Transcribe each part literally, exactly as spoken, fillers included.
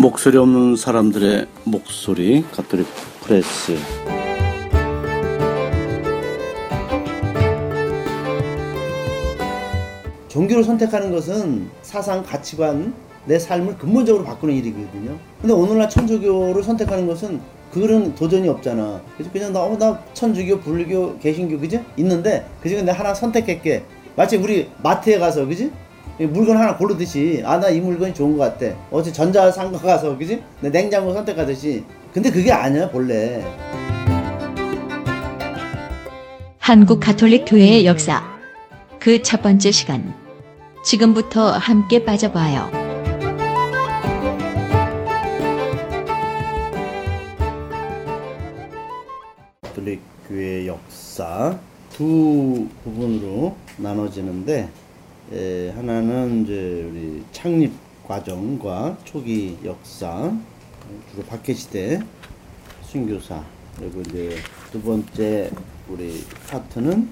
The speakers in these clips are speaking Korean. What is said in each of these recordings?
목소리 없는 사람들의 목소리, 갓돌이 프레스. 종교를 선택하는 것은 사상, 가치관, 내 삶을 근본적으로 바꾸는 일이거든요. 근데 오늘날 천주교를 선택하는 것은 그런 도전이 없잖아. 그래서 그냥 나, 어, 나 천주교, 불교, 개신교, 그지? 있는데 그 중에 내가 하나 선택할게. 마치 우리 마트에 가서, 그지? 물건 하나 고르듯이, 아, 나 이 물건이 좋은 것 같아. 어제 전자상가 가서, 그지? 내 냉장고 선택하듯이. 근데 그게 아니야, 본래. 한국 가톨릭 교회의 역사. 그 첫 번째 시간. 지금부터 함께 빠져봐요. 가톨릭 교회의 역사. 두 부분으로 나눠지는데, 예, 하나는 이제 우리 창립 과정과 초기 역사, 주로 박해시대 순교사, 그리고 이제 두 번째 우리 파트는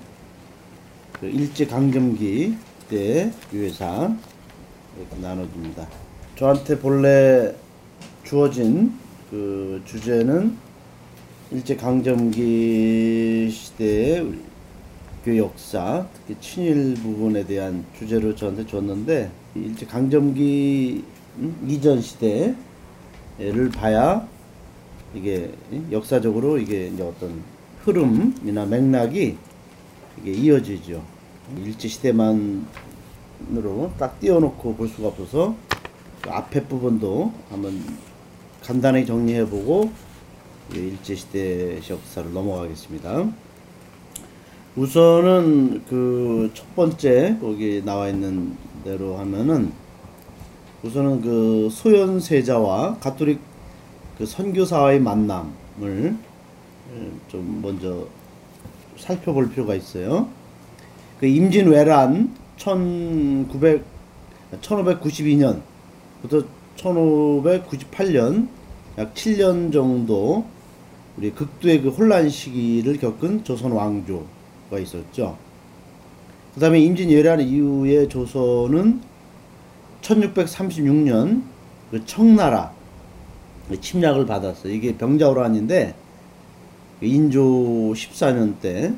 그 일제강점기 때 교회사 이렇게 나눠집니다. 저한테 본래 주어진 그 주제는 일제강점기 시대의 우리 교회 역사, 특히 친일 부분에 대한 주제로 저한테 줬는데, 일제강점기 이전 시대를 봐야 이게 역사적으로 이게 이제 어떤 흐름이나 맥락이 이게 이어지죠. 일제시대만으로 딱 띄워놓고 볼 수가 없어서 그 앞에 부분도 한번 간단히 정리해보고 일제시대 역사를 넘어가겠습니다. 우선은 그 첫 번째 거기 나와 있는 대로 하면은, 우선은 그 소현세자와 가톨릭 그 선교사와의 만남을 좀 먼저 살펴볼 필요가 있어요. 그 임진왜란 천오백구십이 년부터 천오백구십팔 년 약 칠 년 정도 우리 극도의 그 혼란 시기를 겪은 조선 왕조 가 있었죠. 그 다음에 임진왜란 이후에 조선은 천육백삼십육 년 그 청나라 침략을 받았어요. 이게 병자호란인데 인조 십사 년 때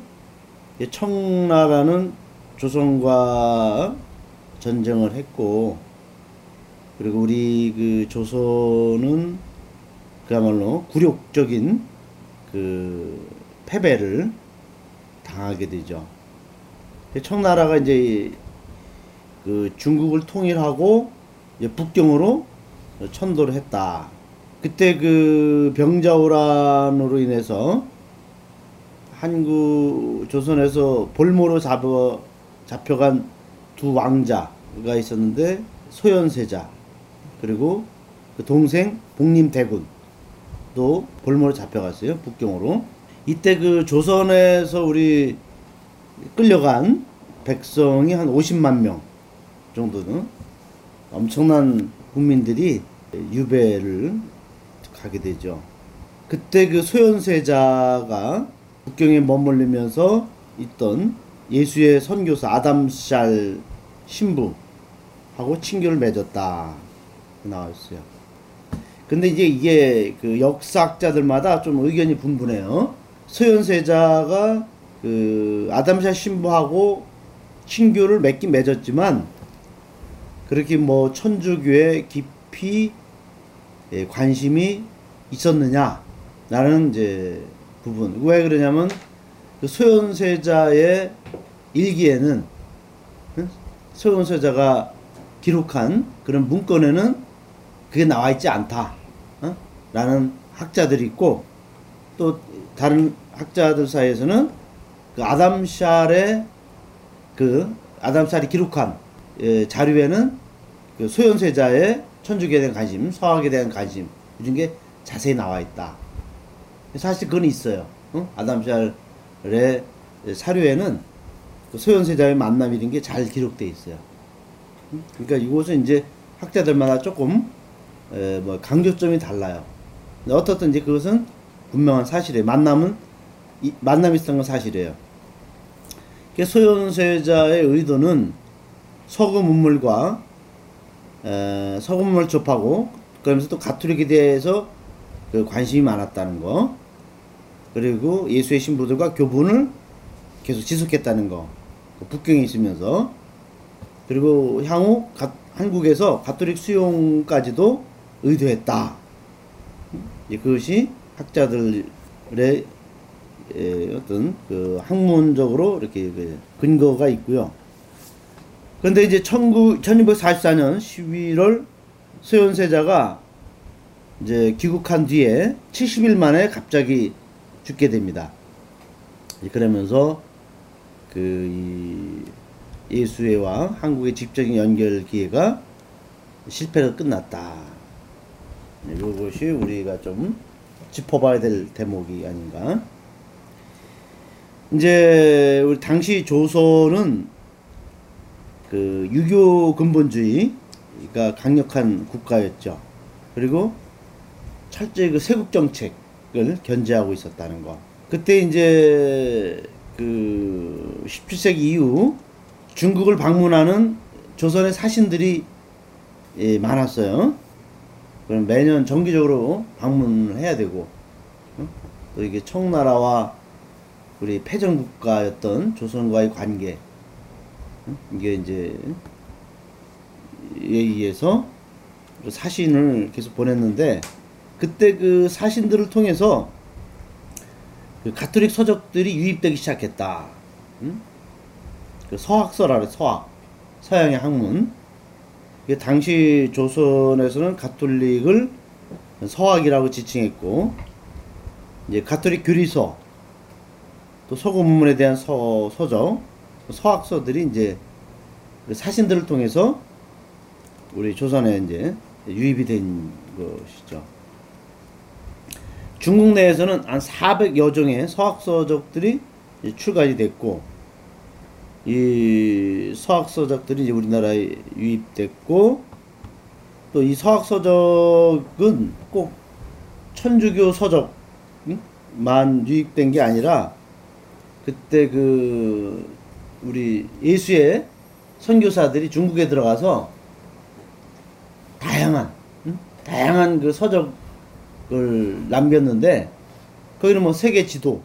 청나라는 조선과 전쟁을 했고, 그리고 우리 그 조선은 그야말로 굴욕적인 그 패배를 당하게 되죠. 청나라가 이제 그 중국을 통일하고 이제 북경으로 천도를 했다. 그때 그 병자호란으로 인해서 한국 조선에서 볼모로 잡혀, 잡혀간 두 왕자가 있었는데, 소현세자 그리고 그 동생 복림대군도 볼모로 잡혀갔어요, 북경으로. 이때 그 조선에서 우리 끌려간 백성이 한 오십만 명 정도는 엄청난 국민들이 유배를 가게 되죠. 그때 그 소현세자가 북경에 머물리면서 있던 예수의 선교사 아담 샬 신부하고 친교를 맺었다 나왔어요. 근데 이제 이게 그 역사학자들마다 좀 의견이 분분해요. 소현세자가 그 아담샤 신부하고 친교를 맺긴 맺었지만 그렇게 뭐 천주교에 깊이 예, 관심이 있었느냐라는 이제 부분. 왜 그러냐면 그 소현세자의 일기에는, 소현세자가 기록한 그런 문건에는 그게 나와 있지 않다 어? 라는 학자들이 있고, 또 다른 학자들 사이에서는 그 아담 샬의 그 아담 샬이 기록한 예, 자료에는 그 소현세자의 천주교에 대한 관심, 서학에 대한 관심 이런 게 자세히 나와 있다. 사실 그건 있어요. 어? 아담 샬의 사료에는 그 소현세자의 만남 이런 게 잘 기록돼 있어요. 그러니까 이곳은 이제 학자들마다 조금 에, 뭐 강조점이 달라요. 근데 어떻든 이제 그것은 분명한 사실이에요. 만남은 이, 만남이 있었던 건 사실이에요. 소현세자의 의도는 서구 문물과 에, 서구 문물을 접하고 그러면서 또 가톨릭에 대해서 그 관심이 많았다는 거, 그리고 예수의 신부들과 교분을 계속 지속했다는 거, 북경에 있으면서. 그리고 향후 가, 한국에서 가톨릭 수용까지도 의도했다. 그것이 학자들의 어떤 그 학문적으로 이렇게 근거가 있고요. 그런데 이제 천구백사십사년 십일월 소현세자가 이제 귀국한 뒤에 칠십일 만에 갑자기 죽게 됩니다. 그러면서 그 이 예수회와 한국의 직접적인 연결 기회가 실패로 끝났다. 이것이 우리가 좀 짚어봐야 될 대목이 아닌가. 이제 우리 당시 조선은 그 유교 근본주의가 강력한 국가였죠. 그리고 철저히 그 세국 정책을 견제하고 있었다는 거. 그때 이제 그 십칠세기 이후 중국을 방문하는 조선의 사신들이 예, 많았어요. 그럼 매년 정기적으로 방문을 해야 되고, 또 이게 청나라와 우리 패전국가였던 조선과의 관계, 이게 이제 얘기해서 사신을 계속 보냈는데, 그때 그 사신들을 통해서 그 가톨릭 서적들이 유입되기 시작했다. 응? 그 서학서라래, 서학. 서양의 학문. 그 당시 조선에서는 가톨릭을 서학이라고 지칭했고, 이제 가톨릭 교리서, 또 서구 문문에 대한 서, 서적, 서학서들이 이제 사신들을 통해서 우리 조선에 이제 유입이 된 것이죠. 중국 내에서는 한 사백여 종의 서학서적들이 출간이 됐고, 이 서학서적들이 이제 우리나라에 유입됐고, 또 이 서학서적은 꼭 천주교 서적만 유입된 게 아니라, 그때 그 우리 예수의 선교사들이 중국에 들어가서 다양한 응? 다양한 그 서적을 남겼는데, 거기는 뭐 세계 지도,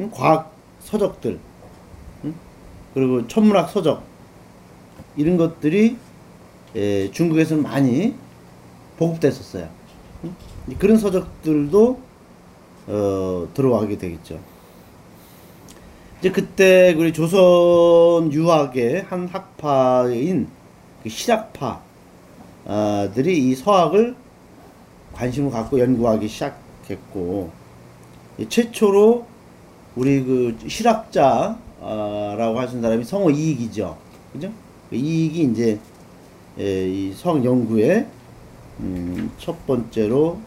응? 과학 서적들, 응? 그리고 천문학 서적, 이런 것들이 예, 중국에서는 많이 보급됐었어요. 응? 그런 서적들도 어, 들어가게 되겠죠. 이제 그때 우리 조선 유학의 한 학파인 그 실학파 들이 이 서학을 관심을 갖고 연구하기 시작했고, 최초로 우리 그 실학자라고 하신 사람이 성호 이익이죠. 그죠? 이익이 이제 이 성 연구에 첫 번째로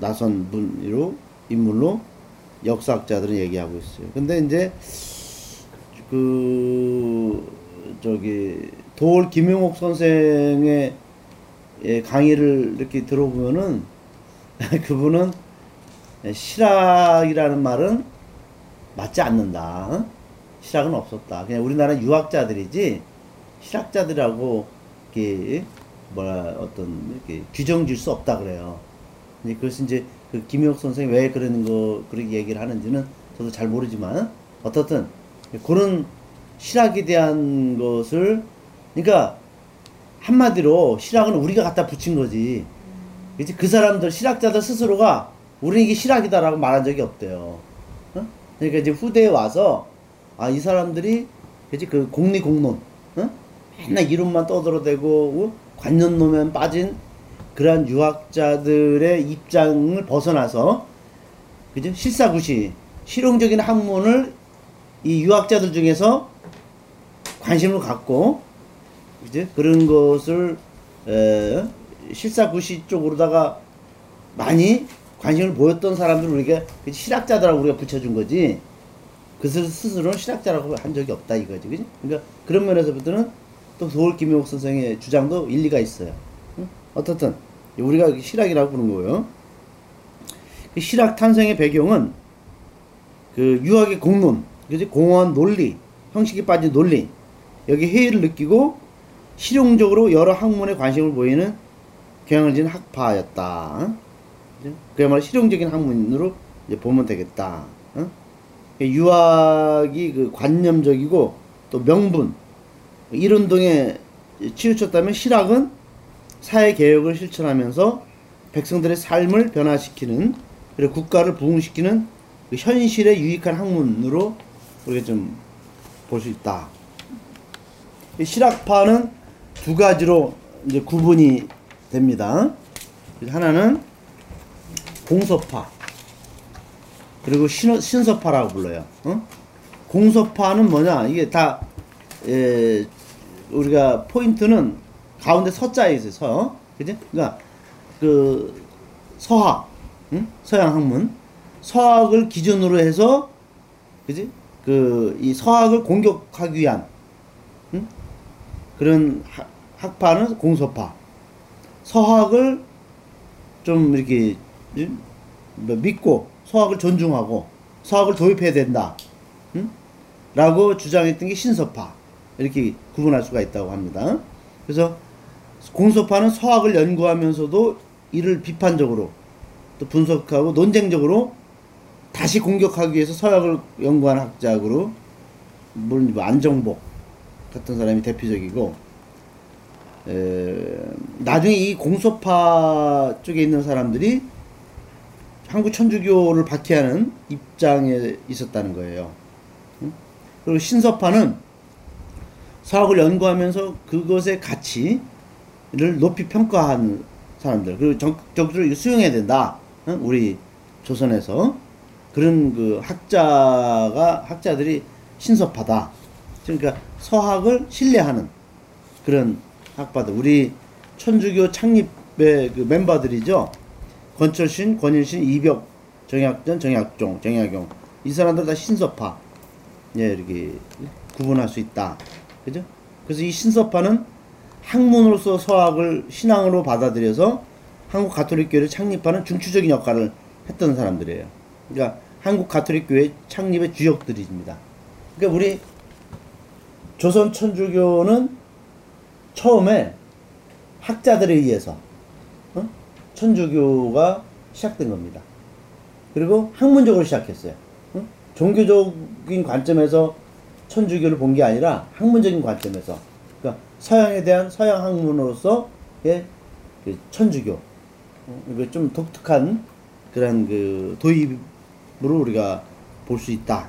나선 분으로, 인물로 역사학자들은 얘기하고 있어요. 근데 이제 그 저기 도올 김용옥 선생의 예, 강의를 이렇게 들어보면은 그분은 실학이라는 말은 맞지 않는다. 실학은 없었다. 그냥 우리나라 유학자들이지 실학자들하고 이렇게 뭐라 어떤 이렇게 규정질 수 없다 그래요. 근데 그것은 이제 그 김용옥 선생이 왜 그러는 거 그렇게 얘기를 하는지는 저도 잘 모르지만, 어떻든 그런 실학에 대한 것을, 그러니까 한마디로 실학은 우리가 갖다 붙인 거지. 이제 그 사람들, 실학자들 스스로가 우리는 이게 실학이다라고 말한 적이 없대요. 어? 그러니까 이제 후대에 와서, 아, 이 사람들이, 그치, 그 공리공론, 어? 맨날 이론만 떠들어대고, 관념론에 빠진 그러한 유학자들의 입장을 벗어나서, 그치, 실사구시, 실용적인 학문을 이 유학자들 중에서 관심을 갖고, 이제 그런 것을 에, 실사구시 쪽으로다가 많이 관심을 보였던 사람들을 우리가 실학자들하고 우리가 붙여준 거지, 그 스스로는 실학자라고 한 적이 없다 이거지. 그치? 그러니까 그런 면에서부터는 또 서울 김용옥 선생의 주장도 일리가 있어요. 응? 어떻든 우리가 실학이라고 부르는 거예요. 그 실학 탄생의 배경은 그 유학의 공론, 그치? 공허한 논리, 형식에 빠진 논리, 여기 회의를 느끼고 실용적으로 여러 학문에 관심을 보이는 경향을 지닌 학파였다. 어? 그야말로 실용적인 학문으로 이제 보면 되겠다. 어? 유학이 그 관념적이고 또 명분 이론등에 치우쳤다면 실학은 사회개혁을 실천하면서 백성들의 삶을 변화시키는 그리고 국가를 부흥시키는 그 현실에 유익한 학문으로 우리가 좀 볼 수 있다. 이 실학파는 두 가지로 이제 구분이 됩니다. 하나는 공서파 그리고 신, 신서파라고 불러요. 어? 공서파는 뭐냐? 이게 다 에, 우리가 포인트는 가운데 서자에 있어요. 서, 그지? 그러니까 그 서학, 응? 서양 학문, 서학을 기준으로 해서, 그지? 그 이 서학을 공격하기 위한 응? 그런 하, 학파는 공서파. 서학을 좀 이렇게 응? 믿고 서학을 존중하고 서학을 도입해야 된다. 응? 라고 주장했던 게 신서파. 이렇게 구분할 수가 있다고 합니다. 그래서 공서파는 서학을 연구하면서도 이를 비판적으로 또 분석하고 논쟁적으로 다시 공격하기 위해서 서학을 연구한 학자학으로 물론 뭐 안정복 같은 사람이 대표적이고 에, 나중에 이 공서파 쪽에 있는 사람들이 한국 천주교를 박해하는 입장에 있었다는 거예요. 그리고 신서파는 서학을 연구하면서 그것의 가치를 높이 평가한 사람들, 그리고 적극적으로 수용해야 된다. 우리 조선에서 그런 그 학자가 학자들이 신서파다. 그러니까 서학을 신뢰하는 그런 학파들. 우리 천주교 창립의 그 멤버들이죠. 권철신, 권일신, 이벽, 정약전, 정약종, 정약용 이 사람들 다 신서파. 예, 이렇게 구분할 수 있다. 그죠? 그래서 이 신서파는 학문으로서 서학을 신앙으로 받아들여서 한국 가톨릭교회를 창립하는 중추적인 역할을 했던 사람들이에요. 그러니까 한국 가톨릭교회 창립의 주역들입니다. 그러니까 우리 조선 천주교는 처음에 학자들에 의해서 어? 천주교가 시작된 겁니다. 그리고 학문적으로 시작했어요. 어? 종교적인 관점에서 천주교를 본 게 아니라 학문적인 관점에서 그러니까 서양에 대한 서양 학문으로서의 천주교 좀 독특한 그런 그 도입으로 우리가 볼 수 있다.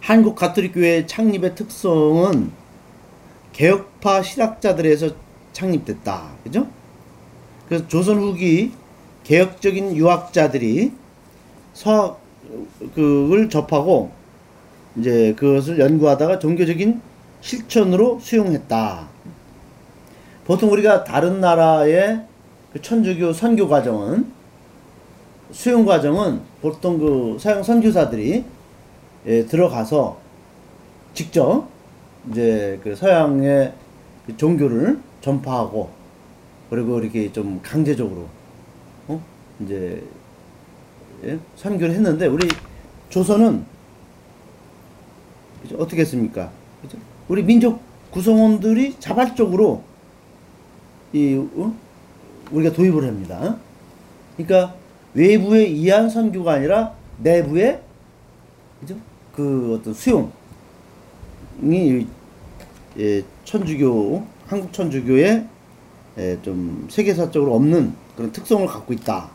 한국 가톨릭교회 창립의 특성은 개혁파 실학자들에서 창립됐다. 그죠? 그래서 조선 후기 개혁적인 유학자들이 서학을 접하고 이제 그것을 연구하다가 종교적인 실천으로 수용했다. 보통 우리가 다른 나라의 천주교 선교 과정은 수용 과정은 보통 그 서양 선교사들이 예, 들어가서 직접 이제 그 서양의 종교를 전파하고 그리고 이렇게 좀 강제적으로 어? 이제 예? 선교를 했는데 우리 조선은 그죠? 어떻게 했습니까? 그죠? 우리 민족 구성원들이 자발적으로 이 어? 우리가 도입을 합니다. 그러니까 외부에 의한 선교가 아니라 내부에 그죠? 그 어떤 수용이 예, 천주교 한국 천주교의 예, 좀 세계사적으로 없는 그런 특성을 갖고 있다.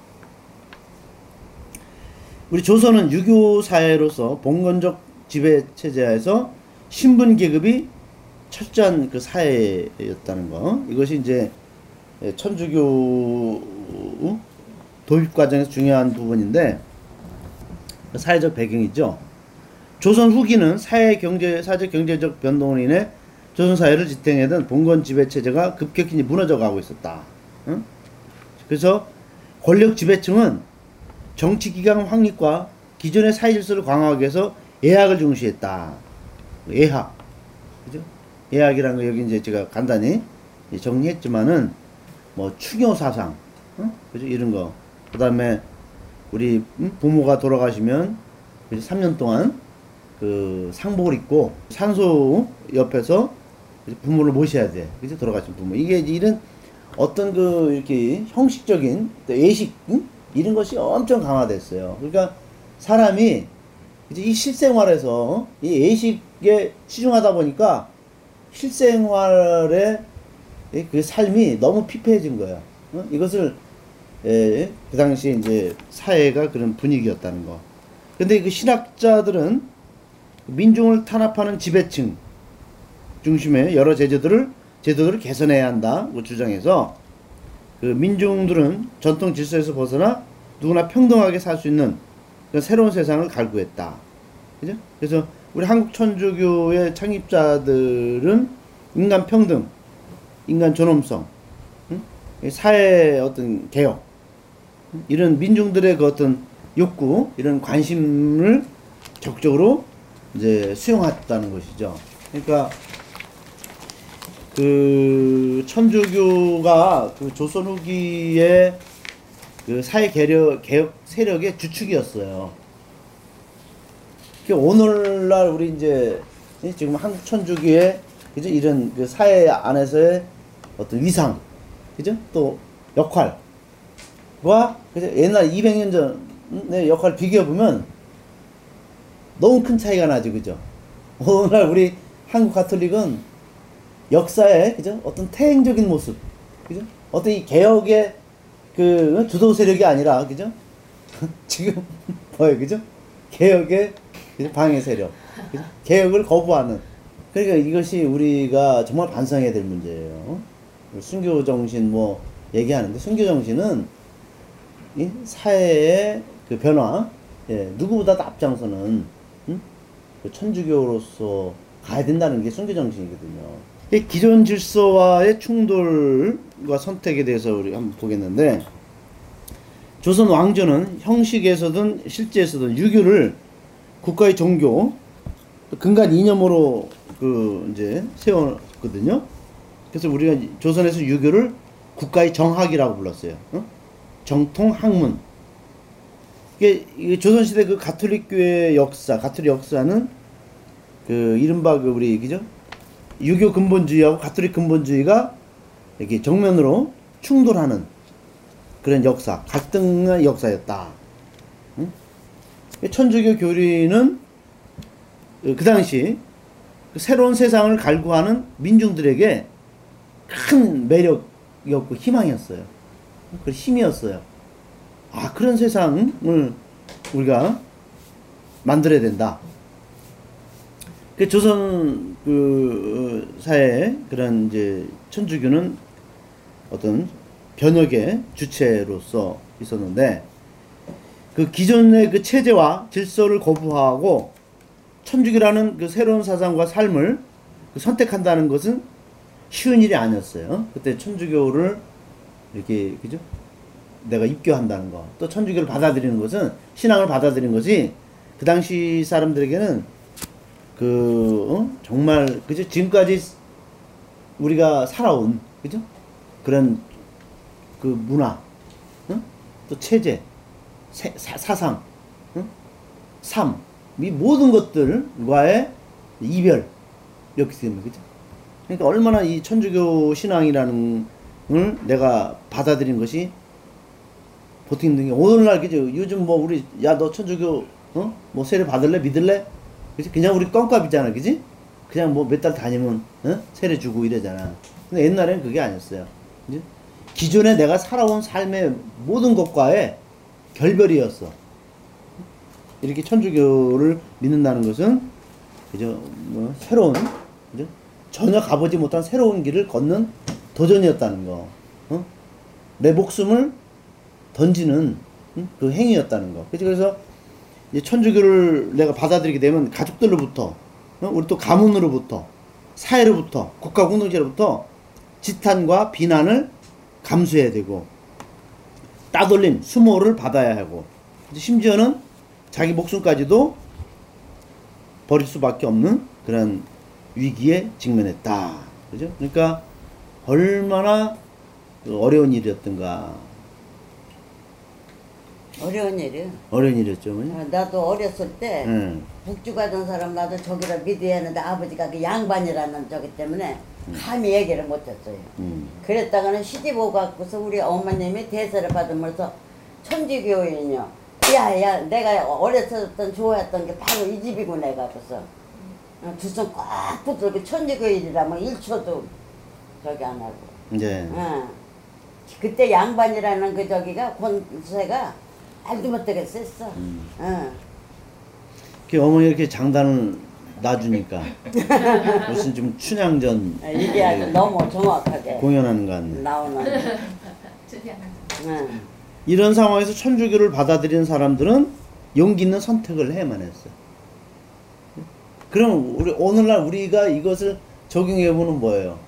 우리 조선은 유교 사회로서 봉건적 지배 체제에서 신분 계급이 철저한 그 사회였다는 거. 이것이 이제 천주교 도입 과정에서 중요한 부분인데 사회적 배경이죠. 조선 후기는 사회 경제 사회적 경제적 변동으로 인해 조선 사회를 지탱했던 봉건 지배 체제가 급격히 무너져 가고 있었다. 응? 그래서 권력 지배층은 정치 기강 확립과 기존의 사회 질서를 강화하기 위해서 예학을 중시했다. 예학, 그죠? 예학이라는 거 여기 이제 제가 간단히 정리했지만은 뭐 추교 사상, 응? 그죠? 이런 거. 그다음에 우리 부모가 돌아가시면 삼 년 동안 그 상복을 입고 산소 옆에서 부모를 모셔야 돼. 그죠? 돌아가신 부모. 이게 이런 어떤 그 이렇게 형식적인 예식 응? 이런 것이 엄청 강화됐어요. 그러니까 사람이 이제 이 실생활에서 이 예식에 치중하다 보니까 실생활의 그 삶이 너무 피폐해진 거야. 응? 이것을 예, 그 당시 이제 사회가 그런 분위기였다는 거. 근데 그 신학자들은 민중을 탄압하는 지배층 중심의 여러 제도들을 제도들을 개선해야 한다고 주장해서 그 민중들은 전통 질서에서 벗어나 누구나 평등하게 살 수 있는 그런 새로운 세상을 갈구했다. 그죠? 그래서 우리 한국 천주교의 창립자들은 인간 평등, 인간 존엄성, 응? 사회의 어떤 개혁, 이런 민중들의 그 어떤 욕구, 이런 관심을 적극적으로 이제 수용했다는 것이죠. 그러니까 그 천주교가 그 조선 후기의 그 사회 개혁, 개혁 세력의 주축이었어요. 오늘날 우리 이제 지금 한국 천주교의 그죠? 이런 그 사회 안에서의 어떤 위상, 그죠? 또 역할과 그죠? 옛날 이백 년 전의 역할 비교해 보면 너무 큰 차이가 나죠, 그죠? 오늘날 우리 한국 가톨릭은 역사의, 그죠? 어떤 태행적인 모습, 그죠? 어떤 이 개혁의 그 주도 세력이 아니라, 그죠? 지금 뭐예요, 그죠? 개혁의 그죠? 방해 세력, 그죠? 개혁을 거부하는. 그러니까 이것이 우리가 정말 반성해야 될 문제예요. 순교 정신 뭐 얘기하는데 순교 정신은 이 사회의 그 변화, 예, 누구보다도 앞장서는 응? 천주교로서 가야 된다는 게 순교 정신이거든요. 이 기존 질서와의 충돌과 선택에 대해서 우리 한번 보겠는데, 조선 왕조는 형식에서든 실제에서든 유교를 국가의 종교, 근간 이념으로 그 이제 세웠거든요. 그래서 우리가 조선에서 유교를 국가의 정학이라고 불렀어요. 어? 정통 학문. 이게 조선 시대 그 가톨릭교의 역사, 가톨릭 역사는 그 이른바 그 우리 얘기죠. 유교 근본주의하고 가톨릭 근본주의가 이렇게 정면으로 충돌하는 그런 역사, 갈등한 역사였다. 응? 천주교 교리는 그 당시 새로운 세상을 갈구하는 민중들에게 큰 매력이었고 희망이었어요. 그 힘이었어요. 아, 그런 세상을 우리가 만들어야 된다. 그 조선 그 사회의 그런 이제 천주교는 어떤 변혁의 주체로서 있었는데, 그 기존의 그 체제와 질서를 거부하고 천주교라는 그 새로운 사상과 삶을 그 선택한다는 것은 쉬운 일이 아니었어요. 그때 천주교를 이렇게 그죠? 내가 입교한다는 거, 또 천주교를 받아들이는 것은 신앙을 받아들이는 것이 그 당시 사람들에게는 그, 어? 정말, 그죠? 지금까지 우리가 살아온, 그죠? 그런, 그 문화, 응? 또 체제, 세, 사, 사상, 응? 삶, 이 모든 것들과의 이별이었기 때문에, 그죠? 그러니까 얼마나 이 천주교 신앙이라는 걸 내가 받아들인 것이 보통 힘든 게, 오늘날, 그죠? 요즘 뭐 우리, 야, 너 천주교, 어? 뭐 세례 받을래? 믿을래? 그치? 그냥 우리 껌값이잖아, 그지? 그냥 뭐 몇 달 다니면 어? 세례 주고 이러잖아. 근데 옛날에는 그게 아니었어요. 그치? 기존에 내가 살아온 삶의 모든 것과의 결별이었어. 이렇게 천주교를 믿는다는 것은 그죠? 뭐 새로운, 그죠? 전혀 가보지 못한 새로운 길을 걷는 도전이었다는 거. 어? 내 목숨을 던지는 응? 그 행위였다는 거. 그치? 그래서 이 천주교를 내가 받아들이게 되면 가족들로부터, 어? 우리 또 가문으로부터, 사회로부터, 국가 공동체로부터 지탄과 비난을 감수해야 되고, 따돌림, 수모를 받아야 하고, 심지어는 자기 목숨까지도 버릴 수밖에 없는 그런 위기에 직면했다. 그죠? 그러니까 얼마나 어려운 일이었던가. 어려운 일이요. 어려운 일이었죠, 어머니? 어, 나도 어렸을 때 네. 북주 가던 사람 나도 저기라 믿어야 했는데 아버지가 그 양반이라는 저기 때문에 감히 얘기를 못했어요. 음. 그랬다가는 시집 오고 갖고서 우리 어머님이 대세를 받으면서 천지교인이요. 야야 내가 어렸을 때 좋아했던 게 바로 이 집이고 내가 그래서 두 손 꽉 붙들고 천지교인이라면 일 초도 저기 안 하고. 네. 어. 그때 양반이라는 그 저기가 권세가 알도 못하게 셌어. 음. 어. 그 어머니 이렇게 장단을 놔주니까 무슨 좀 춘향전 이게 아주 너무 정확하게 공연하는 것 같네. 나오는. 응. 이런 상황에서 천주교를 받아들이는 사람들은 용기 있는 선택을 해야만 했어요. 그럼 우리 오늘날 우리가 이것을 적용해 보는 뭐예요?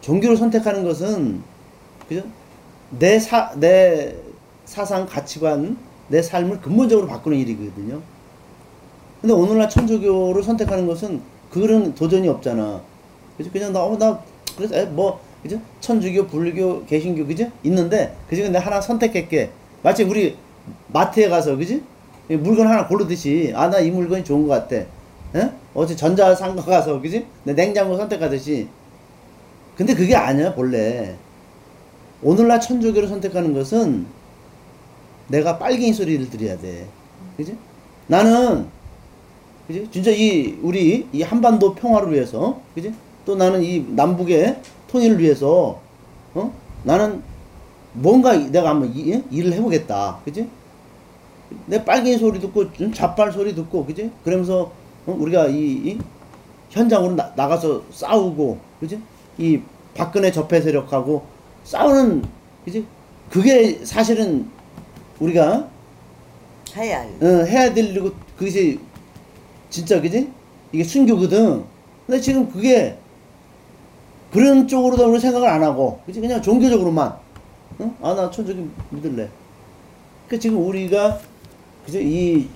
종교를 선택하는 것은 그죠? 내 사 내 사상 가치관 내 삶을 근본적으로 바꾸는 일이거든요. 근데 오늘날 천주교를 선택하는 것은 그런 도전이 없잖아. 그죠? 그냥 나, 어, 나, 그래서, 뭐, 그죠? 천주교, 불교, 개신교, 그죠? 있는데, 그지? 내가 하나 선택할게. 마치 우리 마트에 가서, 그지? 물건 하나 고르듯이, 아, 나 이 물건이 좋은 것 같아. 예? 어제 전자상가 가서, 그지? 내 냉장고 선택하듯이. 근데 그게 아니야, 본래. 오늘날 천주교를 선택하는 것은 내가 빨갱이 소리를 들어야 돼. 그지? 나는, 그지? 진짜 이 우리 이 한반도 평화를 위해서, 그지? 또 나는 이 남북의 통일을 위해서, 어? 나는 뭔가 내가 한번 이, 일을 해보겠다, 그지? 내 빨갱이 소리 듣고 좌빨 소리 듣고, 그지? 그러면서 어? 우리가 이, 이 현장으로 나, 나가서 싸우고, 그지? 이 박근혜 적폐 세력하고 싸우는, 그지? 그게 사실은 우리가 해야, 어, 해야 될 일이고 그것이 진짜 그지? 이게 순교거든. 근데 지금 그게 그런 쪽으로도 우리 생각을 안 하고 그지? 그냥 종교적으로만 응? 아 나 천주교 믿을래. 그러니까 지금 우리가 그지? 이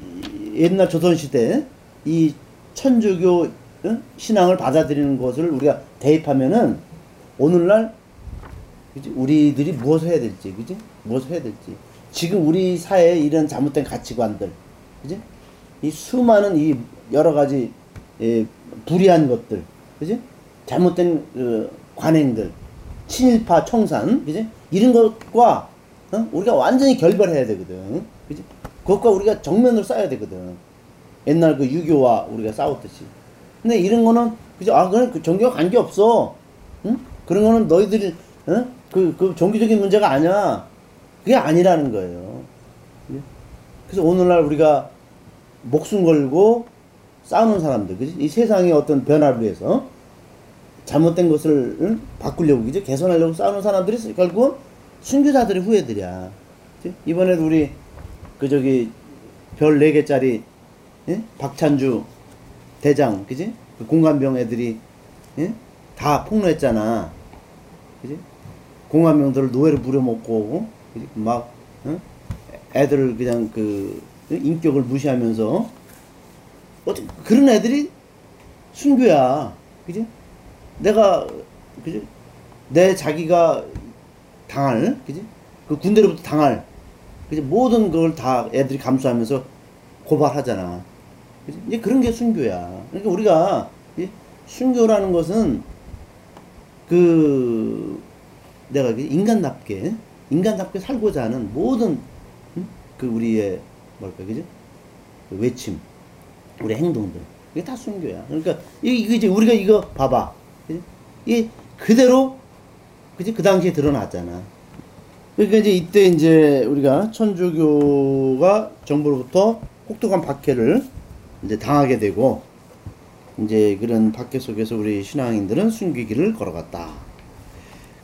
옛날 조선시대 이 천주교 응? 신앙을 받아들이는 것을 우리가 대입하면은 오늘날 그지? 우리들이 무엇을 해야 될지 그지? 무엇을 해야 될지 지금 우리 사회의 이런 잘못된 가치관들 그지? 이 수많은 이 여러가지 예, 불의한 것들 그지? 잘못된 그 관행들 친일파 청산 그지? 이런 것과 어? 우리가 완전히 결별해야 되거든 그지? 그것과 우리가 정면으로 싸워야 되거든 옛날 그 유교와 우리가 싸웠듯이 근데 이런 거는 그지? 아 그건 그 종교가 관계없어 응? 그런 거는 너희들이 응? 그, 그 종교적인 문제가 아니야 그게 아니라는 거예요 그지? 그래서 오늘날 우리가 목숨 걸고 싸우는 사람들, 그지? 이 세상의 어떤 변화를 위해서 잘못된 것을 응? 바꾸려고, 그지? 개선하려고 싸우는 사람들이 결국은 순교자들의 후예들이야. 그치? 이번에도 우리, 그 저기, 별 네 개짜리, 예? 박찬주 대장, 그지? 그 공관병 애들이, 예? 다 폭로했잖아. 그지? 공관병들을 노예로 부려먹고, 그지? 막, 응? 애들을 그냥 그, 인격을 무시하면서 어떻게 그런 애들이 순교야 그지? 내가 그지? 내 자기가 당할 그지? 그 군대로부터 당할 그지? 모든 걸 다 애들이 감수하면서 고발하잖아 그지? 이제 그런 게 순교야 그러니까 우리가 그지? 순교라는 것은 그 내가 인간답게 인간답게 살고자 하는 모든 응? 그 우리의 뭘까, 그죠? 그 외침, 우리 행동들. 이게 다 순교야. 그러니까, 이게 이제 우리가 이거 봐봐. 그지? 이게 그대로, 그지? 그 당시에 드러났잖아. 그러니까 이제 이때 이제 우리가 천주교가 정부로부터 혹독한 박해를 이제 당하게 되고, 이제 그런 박해 속에서 우리 신앙인들은 순교길을 걸어갔다.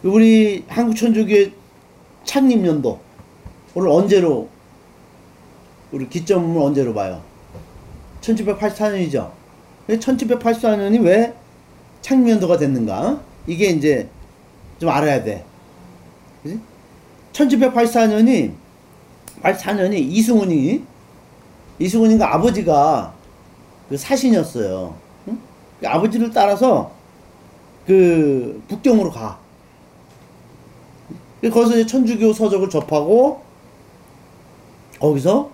우리 한국 천주교의 창립 연도, 오늘 언제로 우리 기점을 언제로 봐요? 천칠백팔십사 년이죠. 천칠백팔십사 년이 왜 창립연도가 됐는가? 이게 이제 좀 알아야 돼. 그지? 천칠백팔십사 년이, 팔십사 년이 이승훈이, 이승훈이가 아버지가 그 사신이었어요. 응? 그 아버지를 따라서 그 북경으로 가. 거기서 이제 천주교 서적을 접하고, 거기서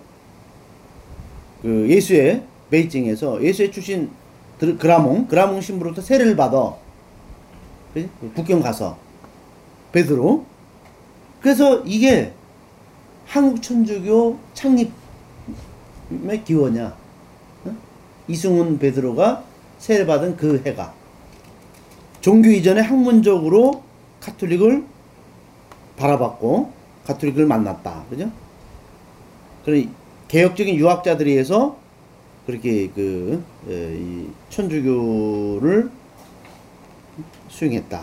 그 예수의 베이징에서 예수의 출신 그라몽 그라몽 신부로부터 세례를 받아. 그치? 북경 가서 베드로. 그래서 이게 한국 천주교 창립의 기원이야. 어? 이승훈 베드로가 세례받은 그 해가 종교 이전에 학문적으로 가톨릭을 바라봤고 가톨릭을 만났다. 그죠? 그래 개혁적인 유학자들에 의해서 그렇게 그 에, 이 천주교를 수용했다.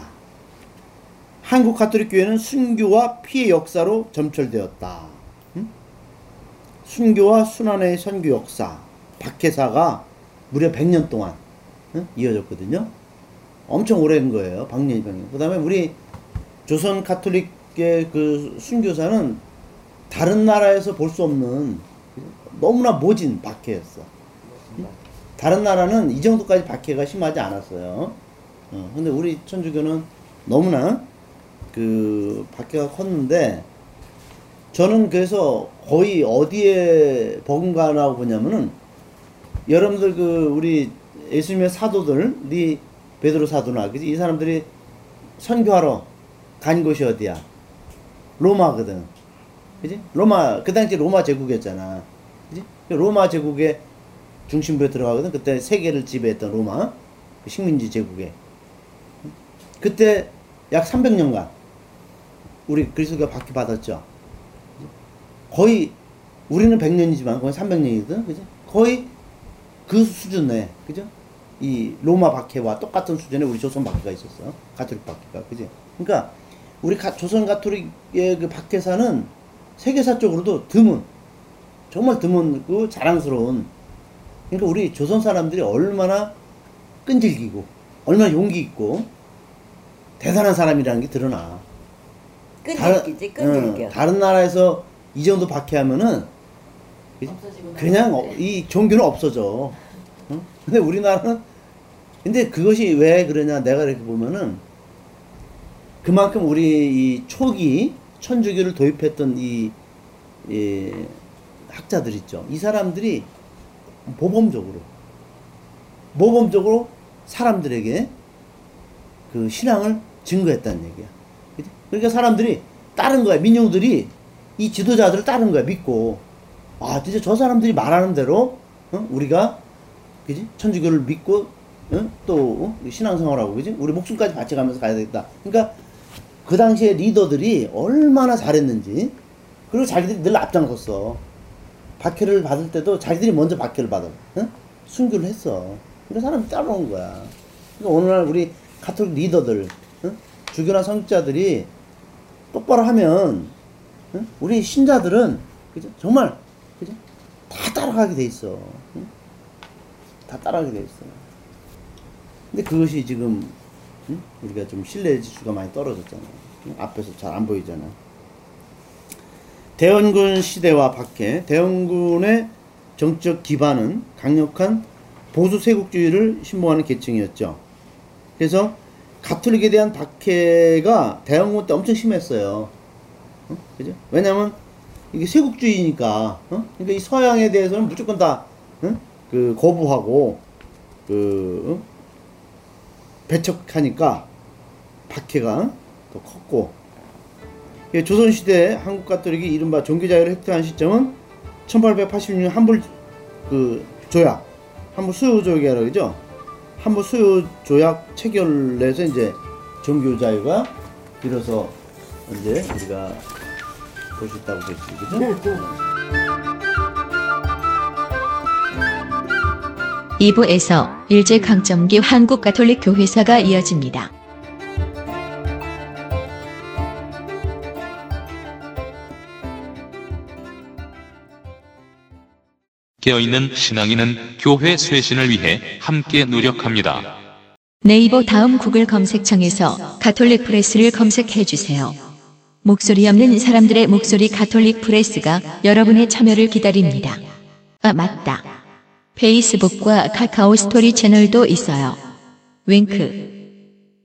한국 가톨릭 교회는 순교와 피해 역사로 점철되었다. 응? 순교와 순환의 선교 역사 박해사가 무려 백 년 동안 응? 이어졌거든요. 엄청 오랜 거예요. 박년이 백 년. 그 다음에 우리 조선 가톨릭의 그 순교사는 다른 나라에서 볼 수 없는 너무나 모진 박해였어. 응? 다른 나라는 이 정도까지 박해가 심하지 않았어요. 어, 근데 우리 천주교는 너무나 그 박해가 컸는데 저는 그래서 거의 어디에 버금가라고 보냐면은 여러분들 그 우리 예수님의 사도들이 베드로 사도나 그지? 이 사람들이 선교하러 간 곳이 어디야? 로마거든. 그지? 로마 그 당시 로마 제국이었잖아. 그지? 로마 제국의 중심부에 들어가거든. 그때 세계를 지배했던 로마 식민지 제국에 그때 약 삼백 년간 우리 그리스도가 박해 받았죠. 거의 우리는 백 년이지만 거의 삼백 년이거든. 그죠? 거의 그 수준에 그죠? 이 로마 박해와 똑같은 수준에 우리 조선 박해가 있었어. 가톨릭 박해가. 그지? 그러니까 우리 가, 조선 가톨릭의 그 박해사는 세계사 쪽으로도 드문 정말 드문 그 자랑스러운 그러니까 우리 조선 사람들이 얼마나 끈질기고 얼마나 용기 있고 대단한 사람이라는 게 드러나. 끈질기지, 끈질겨. 응, 다른 나라에서 이 정도 박해하면은 그냥 어, 이 종교는 없어져. 응? 근데 우리나라는 근데 그것이 왜 그러냐 내가 이렇게 보면은 그만큼 우리 이 초기 천주교를 도입했던 이, 이 학자들 있죠. 이 사람들이 모범적으로 모범적으로 사람들에게 그 신앙을 증거했다는 얘기야. 그치? 그러니까 사람들이 따른 거야. 민중들이 이 지도자들을 따른 거야. 믿고 아 진짜 저 사람들이 말하는 대로 어? 우리가 그지 천주교를 믿고 어? 또 어? 신앙생활하고 그지 우리 목숨까지 바쳐가면서 가야 되겠다. 그러니까 그 당시에 리더들이 얼마나 잘했는지 그리고 자기들이 늘 앞장섰어. 박해를 받을 때도 자기들이 먼저 박해를 받아 어? 순교를 했어. 그러니까 사람들이 따라온 거야. 그러니까 오늘날 우리 가톨릭 리더들, 응? 주교나 성직자들이 똑바로 하면 응? 우리 신자들은 그죠? 정말 그죠? 다 따라가게 돼 있어. 응? 다 따라가게 돼 있어. 근데 그것이 지금 응? 우리가 좀 신뢰지수가 많이 떨어졌잖아. 응? 앞에서 잘 안 보이잖아. 대원군 시대와 박해, 대원군의 정치적 기반은 강력한 보수 세국주의를 신봉하는 계층이었죠. 그래서 가톨릭에 대한 박해가 대원군 때 엄청 심했어요. 어? 그죠? 왜냐면 이게 세국주의니까, 어? 그러니까 이 서양에 대해서는 무조건 다, 어? 그 거부하고, 그 어? 배척하니까 박해가 더 컸고, 예, 조선 시대 한국 가톨릭이 이른바 종교 자유를 획득한 시점은 천팔백팔십육 년 한불 그 조약, 한불 수요 조약이라고 그러죠. 한불 수요 조약 체결에서 이제 종교 자유가 비로소 이제 우리가 볼 수 있다고 볼 수 있죠. 네, 네. 이 부에서 일제 강점기 한국 가톨릭 교회사가 이어집니다. 깨어있는 신앙인은 교회 쇄신을 위해 함께 노력합니다. 네이버 다음 구글 검색창에서 갓돌이 프레스를 검색해주세요. 목소리 없는 사람들의 목소리 갓돌이 프레스가 여러분의 참여를 기다립니다. 아 맞다. 페이스북과 카카오 스토리 채널도 있어요. 윙크.